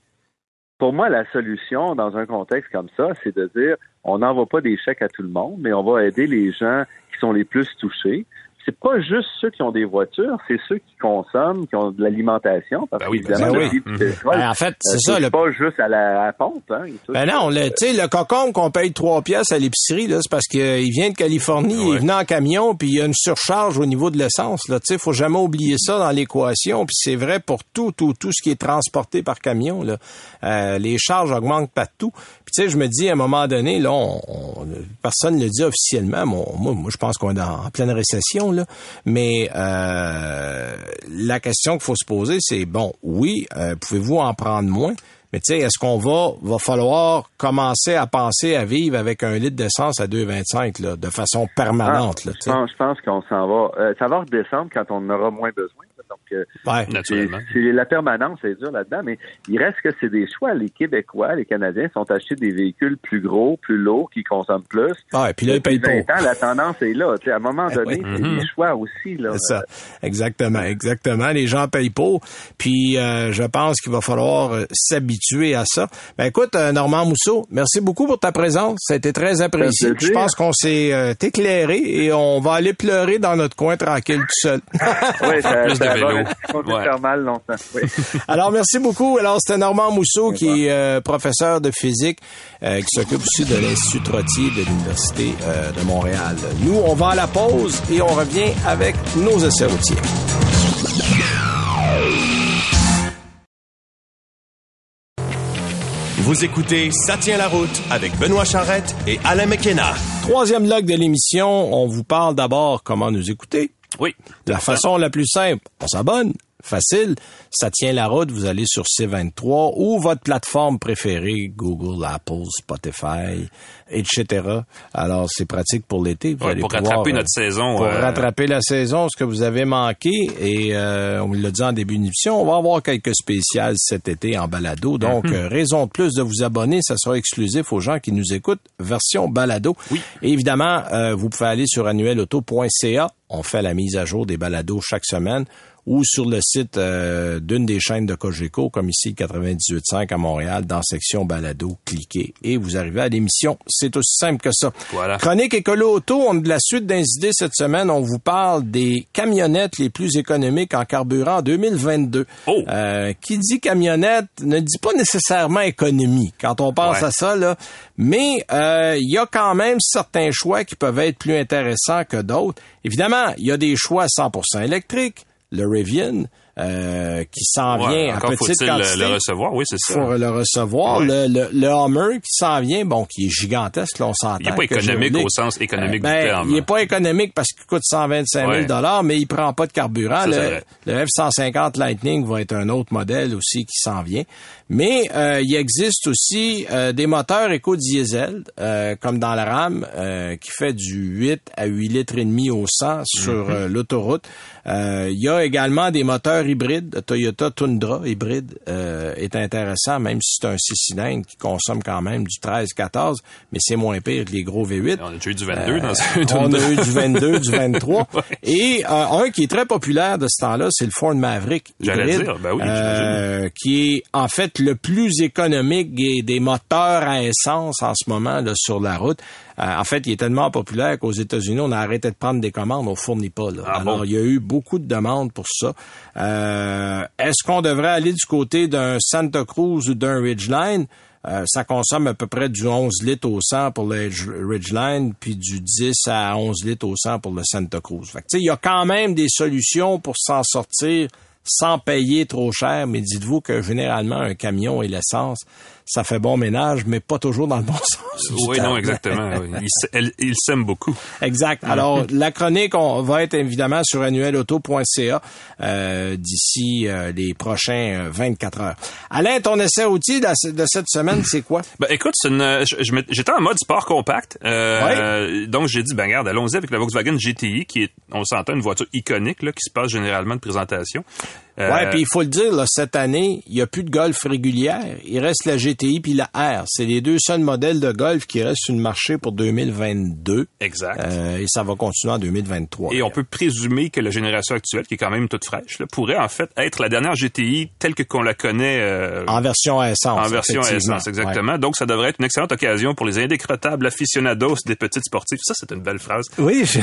Pour moi, la solution dans un contexte comme ça, c'est de dire on n'envoie pas des chèques à tout le monde, mais on va aider les gens qui sont les plus touchés. C'est pas juste ceux qui ont des voitures, c'est ceux qui consomment, qui ont de l'alimentation. Parce ben oui, ben oui. Mmh. Ben en fait, c'est euh, ça. C'est le... pas juste à la, à la pompe. Hein, ben non, tu sais, le cocombe qu'on paye trois pièces à l'épicerie, là, c'est parce qu'il vient de Californie, ouais. il venait en camion, puis il y a une surcharge au niveau de l'essence. Là, tu sais, faut jamais oublier ça dans l'équation. Puis c'est vrai pour tout, tout, tout ce qui est transporté par camion. Là, euh, les charges augmentent partout. Puis tu sais, je me dis à un moment donné, là, on, on, personne ne le dit officiellement. Mais on, moi, moi, je pense qu'on est en pleine récession. Là. Mais euh, la question qu'il faut se poser, c'est, bon, oui, euh, pouvez-vous en prendre moins? Mais tu sais, est-ce qu'on va, va falloir commencer à penser à vivre avec un litre d'essence à deux virgule vingt-cinq là, de façon permanente? Ah, là, je, pense, je pense qu'on s'en va. Euh, ça va redescendre quand on en aura moins besoin. Là, donc, euh, ouais, naturellement. C'est, c'est, la permanence est dure là-dedans, mais il reste que c'est des choix. Les Québécois, les Canadiens sont achetés des véhicules plus gros, plus lourds, qui consomment plus. Ah, et puis là, ils payent vingt pour. Ans, la tendance est là. À un moment donné, ouais. c'est mm-hmm. des choix aussi. Là. C'est ça. Exactement, exactement. Les gens payent pour. Puis, euh, je pense qu'il va falloir euh, s'habituer à ça. Ben écoute, Normand Mousseau, merci beaucoup pour ta présence. Ça a été très apprécié. Je pense qu'on s'est euh, éclairé et on va aller pleurer dans notre coin tranquille tout seul. Oui, ça, ça, ça va. Ouais. Faire mal longtemps. Oui. Alors, merci beaucoup. Alors, c'était Normand Mousseau c'est qui bon. est euh, professeur de physique euh, qui s'occupe aussi de l'Institut Trottier de l'Université euh, de Montréal. Nous, on va à la pause et on revient avec nos essais routiers. Vous écoutez Ça tient la route avec Benoît Charette et Alain McKenna. Troisième bloc de l'émission, on vous parle d'abord comment nous écouter. Oui. De la façon la plus simple, on s'abonne. Facile. Ça tient la route. Vous allez sur C vingt-trois ou votre plateforme préférée, Google, Apple, Spotify, et cetera. Alors, c'est pratique pour l'été. Vous ouais, allez pour pouvoir, rattraper notre euh, saison. Pour euh... rattraper la saison, ce que vous avez manqué. Et euh, on l'a dit en début d'émission, on va avoir quelques spéciales cet été en balado. Donc, mm-hmm. euh, raison de plus de vous abonner. Ça sera exclusif aux gens qui nous écoutent. Version balado. Oui. Et évidemment, euh, vous pouvez aller sur annuel auto point c a. On fait la mise à jour des balados chaque semaine. Ou sur le site euh, d'une des chaînes de Cogeco, comme ici quatre-vingt-dix-huit virgule cinq à Montréal, dans section balado, cliquez et vous arrivez à l'émission. C'est aussi simple que ça. Voilà. Chronique écolo auto, on a de la suite des idées cette semaine. On vous parle des camionnettes les plus économiques en carburant en deux mille vingt-deux. Oh. Euh, qui dit camionnette ne dit pas nécessairement économie quand on pense ouais. à ça, là. Mais il euh, y a quand même certains choix qui peuvent être plus intéressants que d'autres. Évidemment, il y a des choix cent pour cent électriques. Le Rivian, euh, qui s'en ouais, vient à petite quantité. Encore faut-il le recevoir, oui, c'est ça. Faut le recevoir. Oui. Le, le, le Hummer qui s'en vient, bon, qui est gigantesque, là, on s'entend. Il n'est pas économique au sens économique euh, ben, du terme. Il n'est pas économique parce qu'il coûte cent vingt-cinq mille dollars, mais il ne prend pas de carburant. Ça, le, le F cent cinquante Lightning va être un autre modèle aussi qui s'en vient. Mais euh, il existe aussi euh, des moteurs éco-diesel, euh, comme dans la RAM, euh, qui fait du huit à huit litres et demi au cent sur euh, l'autoroute. Euh, il y a également des moteurs moteur hybride, Toyota Tundra hybride, euh, est intéressant, même si c'est un six cylindres qui consomme quand même du treize à quatorze, mais c'est moins pire que les gros V huit. On a eu du vingt-deux euh, dans ce Tundra. On a eu du vingt-deux, du vingt-trois. Ouais. Et euh, un qui est très populaire de ce temps-là, c'est le Ford Maverick hybride, dire, ben oui, euh, qui est en fait le plus économique des, des moteurs à essence en ce moment là sur la route. Euh, en fait, il est tellement populaire qu'aux États-Unis, on a arrêté de prendre des commandes, on ne fournit pas. Là. Ah Alors, bon? Il y a eu beaucoup de demandes pour ça. Euh, est-ce qu'on devrait aller du côté d'un Santa Cruz ou d'un Ridgeline? Euh, ça consomme à peu près du onze litres au cent pour le Ridgeline, puis du dix à onze litres au cent pour le Santa Cruz. Fait que, tu sais, il y a quand même des solutions pour s'en sortir sans payer trop cher, mais dites-vous que généralement, un camion et l'essence, ça fait bon ménage, mais pas toujours dans le bon sens. Oui, non, exactement. Ils il s'aiment beaucoup. Exact. Alors, la chronique, on va être évidemment sur annuel auto point c a euh, d'ici euh, les prochains vingt-quatre heures. Alain, ton essai outil de, de cette semaine, c'est quoi? Ben, écoute, c'est une, je, je j'étais en mode sport compact. Euh, ouais. euh, donc, j'ai dit, ben regarde, allons-y avec la Volkswagen G T I, qui est, on s'entend, une voiture iconique là, qui se passe généralement de présentation. Euh, ouais, puis il faut le dire, là, cette année, il n'y a plus de Golf régulière. Il reste la G T I puis la R. C'est les deux seuls modèles de Golf qui restent sur le marché pour deux mille vingt-deux. Exact. Euh, et ça va continuer en deux mille vingt-trois. Et là, on peut présumer que la génération actuelle, qui est quand même toute fraîche, là, pourrait en fait être la dernière G T I telle que qu'on la connaît. Euh, en version à essence. En version à essence, exactement. Ouais. Donc, ça devrait être une excellente occasion pour les indécrottables aficionados des petites sportives. Ça, c'est une belle phrase. Oui, je,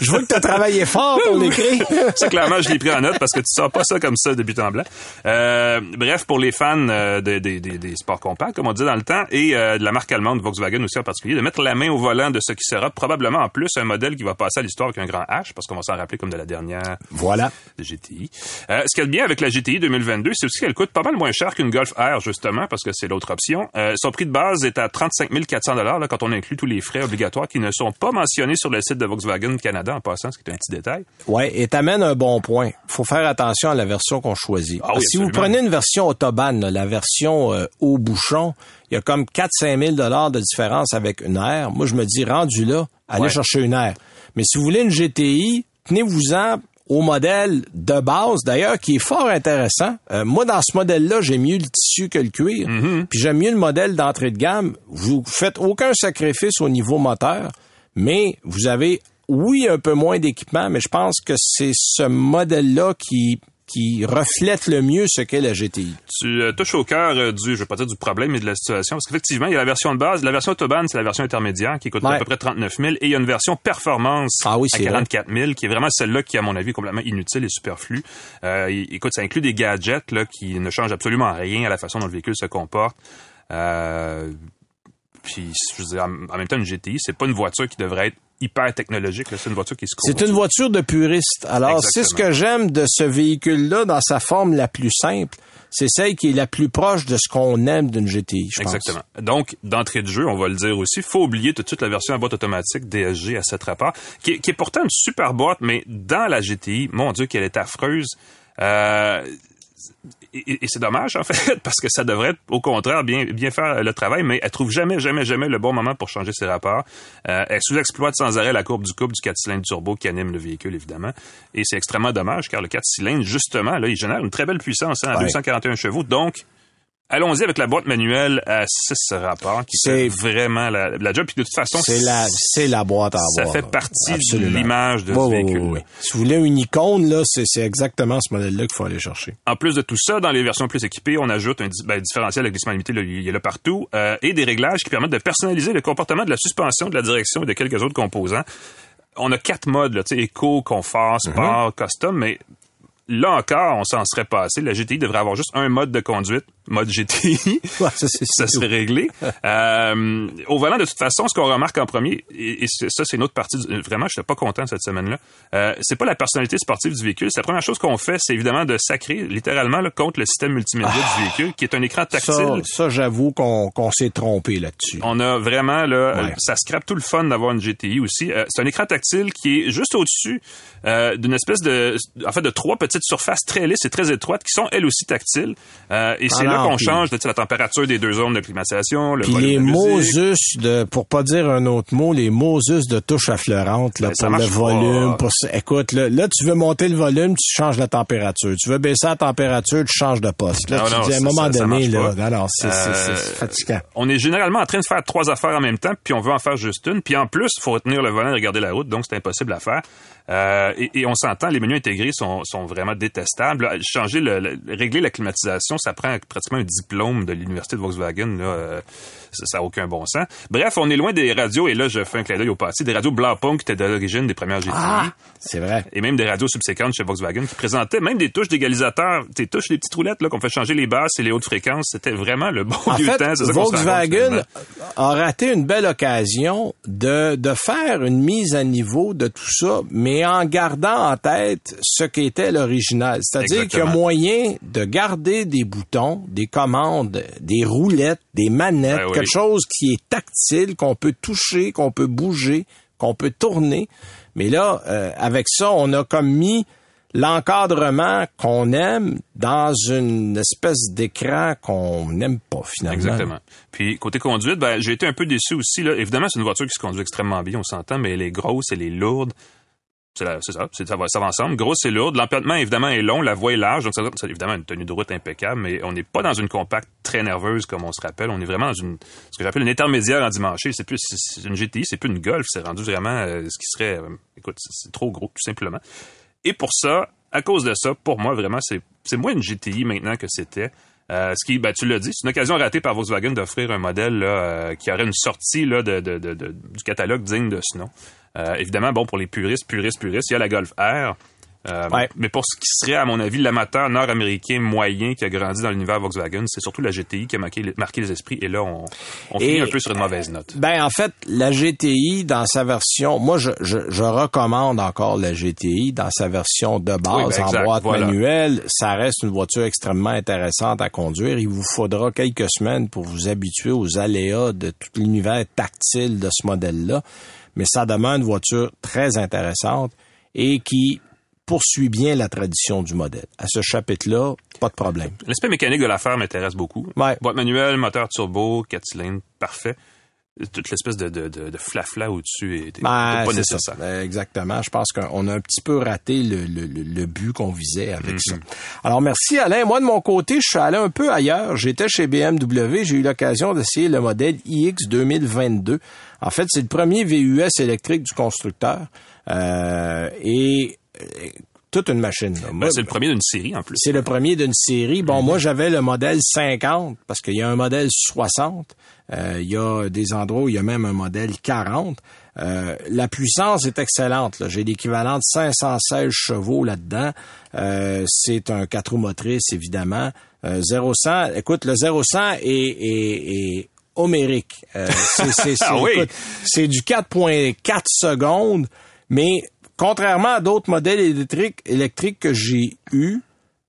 je vois que tu as travaillé fort pour l'écrire. Ça, clairement, je l'ai pris en note parce que tu pas ça comme ça, début en blanc. Euh, bref, pour les fans euh, des, des, des sports compacts, comme on disait dans le temps, et euh, de la marque allemande Volkswagen aussi en particulier, de mettre la main au volant de ce qui sera probablement en plus un modèle qui va passer à l'histoire avec un grand H, parce qu'on va s'en rappeler comme de la dernière voilà. G T I. Euh, ce qui est bien avec la G T I deux mille vingt-deux, c'est aussi qu'elle coûte pas mal moins cher qu'une Golf R, justement, parce que c'est l'autre option. Euh, son prix de base est à trente-cinq mille quatre cents dollars là, quand on inclut tous les frais obligatoires qui ne sont pas mentionnés sur le site de Volkswagen Canada, en passant, ce qui est un petit détail. Oui, et t'amènes un bon point. Faut faire attention Attention à la version qu'on choisit. Ah oui, si vous prenez une version autobahn, là, la version euh, au bouchon, il y a comme quatre à cinq mille dollars de différence avec une R. Moi, je me dis, rendu là, allez ouais. chercher une R. Mais si vous voulez une G T I, tenez-vous-en au modèle de base, d'ailleurs, qui est fort intéressant. Euh, moi, dans ce modèle-là, j'aime mieux le tissu que le cuir. Mm-hmm. Puis j'aime mieux le modèle d'entrée de gamme. Vous faites aucun sacrifice au niveau moteur, mais vous avez... Oui, un peu moins d'équipement, mais je pense que c'est ce modèle-là qui qui reflète le mieux ce qu'est la G T I. Tu euh, touches au cœur euh, du, je vais pas dire du problème, mais de la situation, parce qu'effectivement, il y a la version de base, la version autobahn, c'est la version intermédiaire, qui coûte ouais. à peu près trente-neuf mille, et il y a une version performance ah oui, à quarante-quatre mille, qui est vraiment celle-là qui, à mon avis, est complètement inutile et superflue. Euh, écoute, ça inclut des gadgets là qui ne changent absolument rien à la façon dont le véhicule se comporte. Euh, puis, je veux dire, en même temps, une G T I, c'est pas une voiture qui devrait être hyper technologique, là. C'est une voiture qui se court. C'est une voiture de puriste. Alors, exactement. C'est ce que j'aime de ce véhicule-là dans sa forme la plus simple. C'est celle qui est la plus proche de ce qu'on aime d'une G T I, je pense. Exactement. Donc, d'entrée de jeu, on va le dire aussi, faut oublier tout de suite la version à boîte automatique D S G à sept rapports, qui est, qui est pourtant une super boîte, mais dans la G T I, mon Dieu, qu'elle est affreuse. Euh... Et, et c'est dommage, en fait, parce que ça devrait, au contraire, bien, bien faire le travail, mais elle trouve jamais, jamais, jamais le bon moment pour changer ses rapports. Euh, elle sous-exploite sans arrêt la courbe du couple du quatre cylindres turbo qui anime le véhicule, évidemment. Et c'est extrêmement dommage, car le quatre cylindres, justement, là, il génère une très belle puissance, hein, à ouais. deux cent quarante et un chevaux, donc... Allons-y avec la boîte manuelle à six rapports qui c'est fait vraiment la, la job. Puis de toute façon, c'est la, c'est la boîte à avoir. Ça fait partie absolument. De l'image de oui, ce véhicule. Oui, oui. Si vous voulez une icône, là, c'est, c'est exactement ce modèle-là qu'il faut aller chercher. En plus de tout ça, dans les versions plus équipées, on ajoute un ben, différentiel à glissement limité, là, il est là partout, euh, et des réglages qui permettent de personnaliser le comportement de la suspension, de la direction et de quelques autres composants. On a quatre modes, là, tu sais, éco, confort, sport, mm-hmm. custom, mais... Là encore, on s'en serait passé. La G T I devrait avoir juste un mode de conduite, mode G T I. Ouais, ça, c'est ça serait réglé. Euh, au volant, de toute façon, ce qu'on remarque en premier, et, et ça, c'est une autre partie, du, vraiment, je n'étais pas content cette semaine-là, euh, c'est pas la personnalité sportive du véhicule. C'est la première chose qu'on fait, c'est évidemment de sacrer, littéralement, là, contre le système multimédia ah, du véhicule, qui est un écran tactile. Ça, ça j'avoue qu'on, qu'on s'est trompé là-dessus. On a vraiment, là, ouais. ça scrape tout le fun d'avoir une G T I aussi. Euh, c'est un écran tactile qui est juste au-dessus euh, d'une espèce de, en fait, de trois petites petites surfaces très lisses et très étroites qui sont elles aussi tactiles. Euh, et c'est ah là qu'on puis... change de, la température des deux zones de climatisation. Le puis les Mosus, de, pour pas dire un autre mot, les Mosus de touche affleurante là, pour le volume. Pour, écoute, là, là, tu veux monter le volume, tu changes la température. Tu veux baisser la température, tu changes de poste. Là, non, tu non, dis à un moment ça, donné, ça là, alors c'est, euh, c'est, c'est fatigant. On est généralement en train de faire trois affaires en même temps, puis on veut en faire juste une. Puis en plus, il faut retenir le volant et regarder la route, donc c'est impossible à faire. Euh, et, et on s'entend, les menus intégrés sont, sont vraiment détestables. Changer le, le, régler la climatisation, ça prend pratiquement un diplôme de l'université de Volkswagen. Là, euh, ça n'a aucun bon sens. Bref, on est loin des radios, et là, je fais un clin d'œil au passé, des radios Blaupunk qui étaient de l'origine des premières G T I. Ah, c'est vrai. Et même des radios subséquentes chez Volkswagen qui présentaient même des touches d'égalisateur, des touches, des petites roulettes là qu'on fait changer les basses et les hautes fréquences. C'était vraiment le bon vieux temps. C'est ça Volkswagen a raté une belle occasion de, de faire une mise à niveau de tout ça, mais et en gardant en tête ce qu'était l'original. C'est-à-dire Exactement. Qu'il y a moyen de garder des boutons, des commandes, des roulettes, des manettes, ben quelque oui. chose qui est tactile, qu'on peut toucher, qu'on peut bouger, qu'on peut tourner. Mais là, euh, avec ça, on a comme mis l'encadrement qu'on aime dans une espèce d'écran qu'on n'aime pas, finalement. Exactement. Puis, côté conduite, ben, j'ai été un peu déçu aussi. Là. Évidemment, c'est une voiture qui se conduit extrêmement bien, on s'entend, mais elle est grosse, elle est lourde. C'est, la, c'est ça, c'est, ça, va, ça va ensemble. Grosse et lourde. L'empattement, évidemment, est long. La voie est large. Donc, ça, ça évidemment, une tenue de route impeccable. Mais on n'est pas dans une compacte très nerveuse, comme on se rappelle. On est vraiment dans une, ce que j'appelle une intermédiaire en dimanche. C'est plus c'est, c'est une G T I, c'est plus une Golf. C'est rendu vraiment euh, ce qui serait... Euh, écoute, c'est, c'est trop gros, tout simplement. Et pour ça, à cause de ça, pour moi, vraiment, c'est, c'est moins une G T I maintenant que c'était. Euh, ce qui, ben, tu l'as dit, c'est une occasion ratée par Volkswagen d'offrir un modèle là, euh, qui aurait une sortie là, de, de, de, de, du catalogue digne de ce nom. Euh, évidemment, bon, pour les puristes, puristes, puristes, il y a la Golf R. Euh, ouais. Mais pour ce qui serait, à mon avis, l'amateur nord-américain moyen qui a grandi dans l'univers Volkswagen, c'est surtout la G T I qui a marqué, marqué les esprits. Et là, on, on et, finit un peu sur une mauvaise note. Ben, en fait, la G T I, dans sa version... Moi, je, je, je recommande encore la G T I dans sa version de base, oui, ben, exact, en boîte voilà. manuelle. Ça reste une voiture extrêmement intéressante à conduire. Il vous faudra quelques semaines pour vous habituer aux aléas de tout l'univers tactile de ce modèle-là. Mais ça demande une voiture très intéressante et qui poursuit bien la tradition du modèle. À ce chapitre-là, pas de problème. L'aspect mécanique de l'affaire m'intéresse beaucoup. Ouais. Boîte manuelle, moteur turbo, quatre cylindres, parfait. Toute l'espèce de, de, de, de flafla au-dessus n'est ben, pas nécessaire. Ça. Exactement. Je pense qu'on a un petit peu raté le, le, le but qu'on visait avec mm-hmm. ça. Alors, merci Alain. Moi, de mon côté, je suis allé un peu ailleurs. J'étais chez B M W. J'ai eu l'occasion d'essayer le modèle iX deux mille vingt-deux. En fait, c'est le premier V U S électrique du constructeur. Euh, et... toute une machine. Là. Ben, c'est le premier d'une série, en plus. C'est le premier d'une série. Bon, mm-hmm. moi, j'avais le modèle cinquante, parce qu'il y a un modèle soixante. Euh, il y a des endroits où il y a même un modèle quarante. Euh, la puissance est excellente. Là. J'ai l'équivalent de cinq cent seize chevaux là-dedans. Euh, c'est un quatre roues motrices, évidemment. Euh, zéro à cent. Écoute, le zéro à cent est... est, est homérique. Euh, c'est, c'est, c'est, ah, écoute, oui. c'est du quatre virgule quatre secondes, mais... Contrairement à d'autres modèles électriques, électriques que j'ai eus,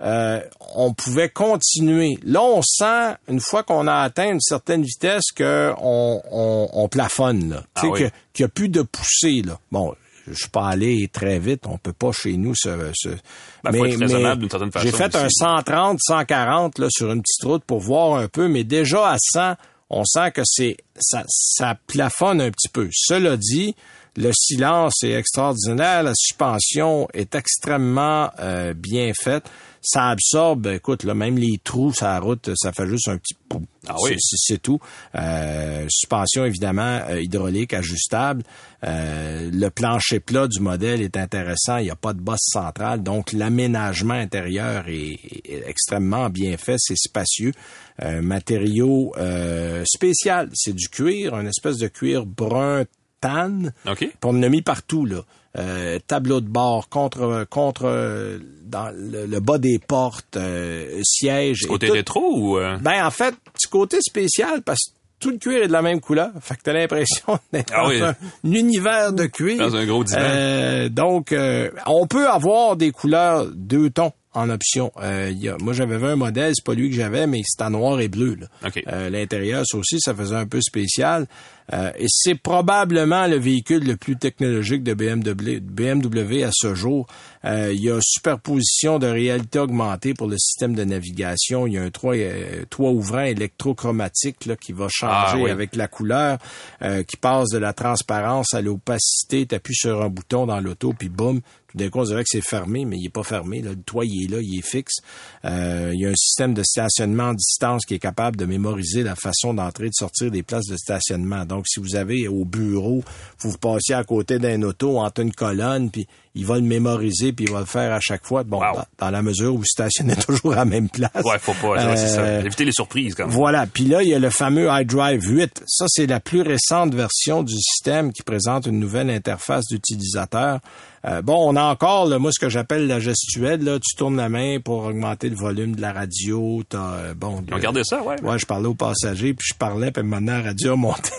euh, on pouvait continuer. Là, on sent, une fois qu'on a atteint une certaine vitesse, qu'on on, on plafonne. Là. Ah tu sais, oui. que, qu'il n'y a plus de poussée. Là. Bon, je ne suis pas allé très vite. On peut pas chez nous se... se... Ben, mais, faut être raisonnable d'une certaine façon. J'ai fait aussi. Un cent trente, cent quarante là, sur une petite route pour voir un peu, mais déjà à cent, on sent que c'est ça, ça plafonne un petit peu. Cela dit... Le silence est extraordinaire, la suspension est extrêmement euh, bien faite. Ça absorbe, écoute, là, même les trous sur la route, ça fait juste un petit pouf. Ah oui. c'est, c'est tout. Euh, suspension, évidemment, euh, hydraulique, ajustable. Euh, le plancher plat du modèle est intéressant. Il n'y a pas de bosse centrale. Donc, l'aménagement intérieur est, est extrêmement bien fait. C'est spacieux. Euh, matériaux euh, spécial. C'est du cuir, une espèce de cuir brun Tan, okay. On en a mis partout là. Euh, tableau de bord contre contre dans le, le bas des portes, euh, sièges. Côté rétro ou euh... ben en fait du côté spécial parce que tout le cuir est de la même couleur, fait que t'as l'impression d'être ah dans oui. un, un univers de cuir. Dans un gros divan. Euh, donc euh, on peut avoir des couleurs deux tons. en option. Euh, y a, moi, j'avais vu un modèle, c'est pas lui que j'avais, mais c'était en noir et bleu. Là. Okay. Euh, l'intérieur, ça aussi, ça faisait un peu spécial. Euh, et c'est probablement le véhicule le plus technologique de B M W à ce jour. Euh, il y a superposition de réalité augmentée pour le système de navigation. Il y a un toit, euh, toit ouvrant électrochromatique là, qui va changer ah, oui. avec la couleur, euh, qui passe de la transparence à l'opacité. Tu appuies sur un bouton dans l'auto, puis boum, tout d'un coup, on dirait que c'est fermé, mais il n'est pas fermé. Là. Le toit, il est là, il est fixe. Euh, il y a un système de stationnement à distance qui est capable de mémoriser la façon d'entrer et de sortir des places de stationnement. Donc, si vous avez au bureau, vous vous passez à côté d'un auto, entre une colonne, puis il va le mémoriser, puis il va le faire à chaque fois. Bon, wow. dans, dans la mesure où vous stationnez toujours à la même place. Ouais, faut pas, euh, c'est ça. Éviter les surprises, quand même. Voilà. Puis là, il y a le fameux iDrive huit. Ça, c'est la plus récente version du système qui présente une nouvelle interface d'utilisateur. Euh, bon, on a encore, là, moi, ce que j'appelle la gestuelle, là, tu tournes la main pour augmenter le volume de la radio, t'as, euh, bon... Ils ont gardé ça, ouais. Ouais, je parlais aux passagers, puis je parlais, puis maintenant, la radio a monté.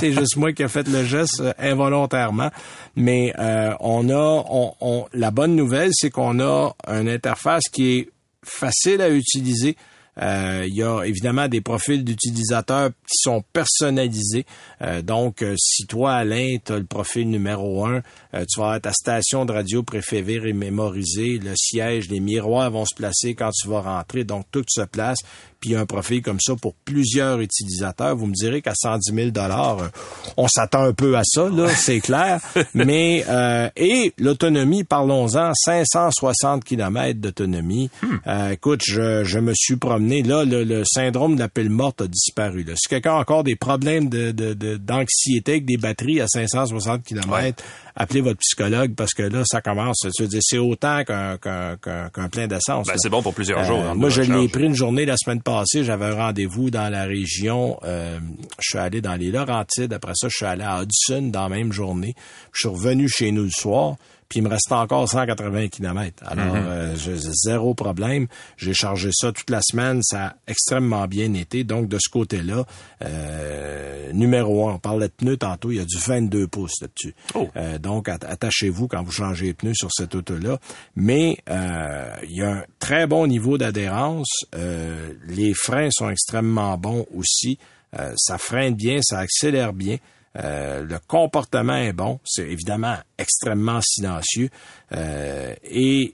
C'est juste moi qui ai fait le geste euh, involontairement. Mais, euh, on a, on, on, la bonne nouvelle, c'est qu'on a une interface qui est facile à utiliser. Euh, il y a évidemment des profils d'utilisateurs qui sont personnalisés. Euh, donc, euh, si toi, Alain, tu as le profil numéro un, euh, tu vas avoir ta station de radio préférée et mémorisée, le siège, les miroirs vont se placer quand tu vas rentrer. Donc, tout se place. Puis, il y a un profil comme ça pour plusieurs utilisateurs. Vous me direz qu'à cent dix mille dollars, euh, on s'attend un peu à ça, là, c'est clair. Mais euh, et l'autonomie, parlons-en, cinq cent soixante kilomètres d'autonomie. Euh, écoute, je, je me suis promené. Là, le, le syndrome de la pile morte a disparu. Là. Si quelqu'un a encore des problèmes de, de, de, d'anxiété avec des batteries à cinq cent soixante kilomètres, ouais. appelez votre psychologue parce que là, ça commence. C'est autant qu'un, qu'un, qu'un, qu'un plein d'essence. Ben, c'est bon pour plusieurs euh, jours. Hein, moi, je l'ai pris une journée la semaine passée. J'avais un rendez-vous dans la région. Euh, je suis allé dans les Laurentides. Après ça, je suis allé à Hudson dans la même journée. Je suis revenu chez nous le soir. Puis il me restait encore cent quatre-vingts kilomètres. Alors, mm-hmm. euh, j'ai zéro problème. J'ai chargé ça toute la semaine. Ça a extrêmement bien été. Donc, de ce côté-là, euh, numéro un, on parlait de pneus tantôt, il y a du vingt-deux pouces là-dessus. Oh. Euh, donc, attachez-vous quand vous changez les pneus sur cette auto-là. Mais euh, il y a un très bon niveau d'adhérence. Euh, les freins sont extrêmement bons aussi. Euh, ça freine bien, ça accélère bien. Euh, le comportement est bon, c'est évidemment extrêmement silencieux euh, et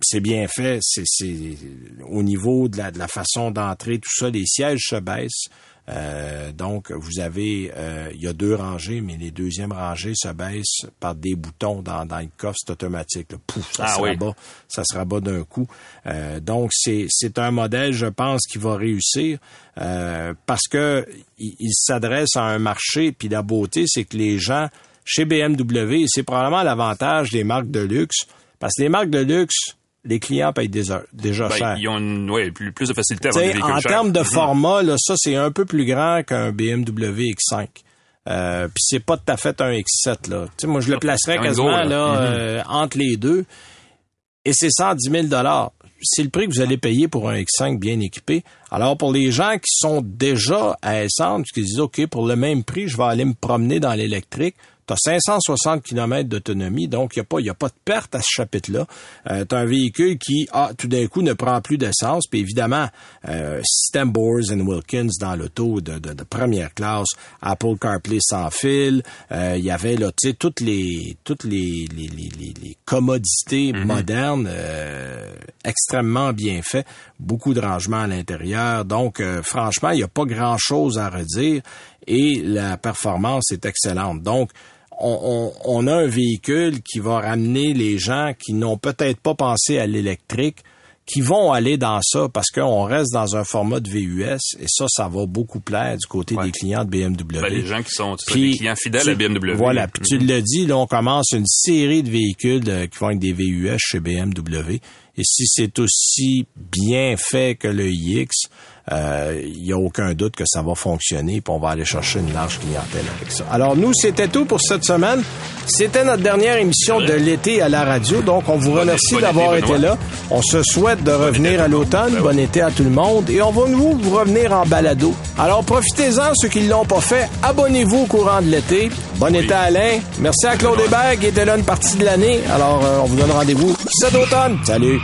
c'est bien fait. C'est, c'est au niveau de la, de la façon d'entrer, tout ça, les sièges se baissent. Euh, donc, vous avez, euh, il y a deux rangées, mais les deuxièmes rangées se baissent par des boutons dans, dans le coffre, c'est automatique. Là. Pouf, ça ah se oui. rabat, ça se rabat d'un coup. Euh, donc, c'est, c'est un modèle, je pense, qui va réussir euh, parce que il, il s'adresse à un marché. Puis la beauté, c'est que les gens chez B M W, c'est probablement l'avantage des marques de luxe, parce que les marques de luxe les clients payent déjà, déjà ben, cher. Ils ont une, ouais, plus, plus de facilité à avoir des véhicules en termes de format, là, ça, c'est un peu plus grand qu'un B M W X cinq. Euh, puis c'est pas tout à fait un X sept, là. Tu sais, moi, je le placerais quasiment, gros, là, là mm-hmm. euh, entre les deux. Et c'est cent dix mille dollars. C'est le prix que vous allez payer pour un X cinq bien équipé. Alors, pour les gens qui sont déjà à Essence, qui disent, OK, pour le même prix, je vais aller me promener dans l'électrique. T'as cinq cent soixante kilomètres d'autonomie, donc il n'y a pas, il n'y a pas de perte à ce chapitre-là. Euh, t'as un véhicule qui, ah, tout d'un coup, ne prend plus d'essence. Puis évidemment, euh, système Bowers and Wilkins dans l'auto de, de, de première classe, Apple CarPlay sans fil. Il euh, y avait là, tu sais, toutes les, toutes les, les, les, les, les commodités mm-hmm. modernes, euh, extrêmement bien faites. Beaucoup de rangements à l'intérieur. Donc, euh, franchement, il n'y a pas grand-chose à redire. Et la performance est excellente. Donc, on, on, on a un véhicule qui va ramener les gens qui n'ont peut-être pas pensé à l'électrique, qui vont aller dans ça parce qu'on reste dans un format de V U S et ça, ça va beaucoup plaire du côté ouais. des clients de B M W. Ben, les gens qui sont tu puis, sais, des clients fidèles tu, à B M W. Voilà, puis mmh. tu le dis, là, on commence une série de véhicules de, qui vont être des V U S chez B M W. Et si c'est aussi bien fait que le iX, euh, y a aucun doute que ça va fonctionner, puis on va aller chercher une large clientèle avec ça. Alors nous, c'était tout pour cette semaine. C'était notre dernière émission de l'été à la radio, donc on vous remercie d'avoir été là. On se souhaite de revenir à l'automne. Bon été à tout le monde. Et on va nous vous revenir en balado. Alors profitez-en, ceux qui ne l'ont pas fait. Abonnez-vous au courant de l'été. Bon été à Alain. Merci à Claude Hébert qui était là une partie de l'année. Alors, euh, on vous donne rendez-vous cet automne. Salut!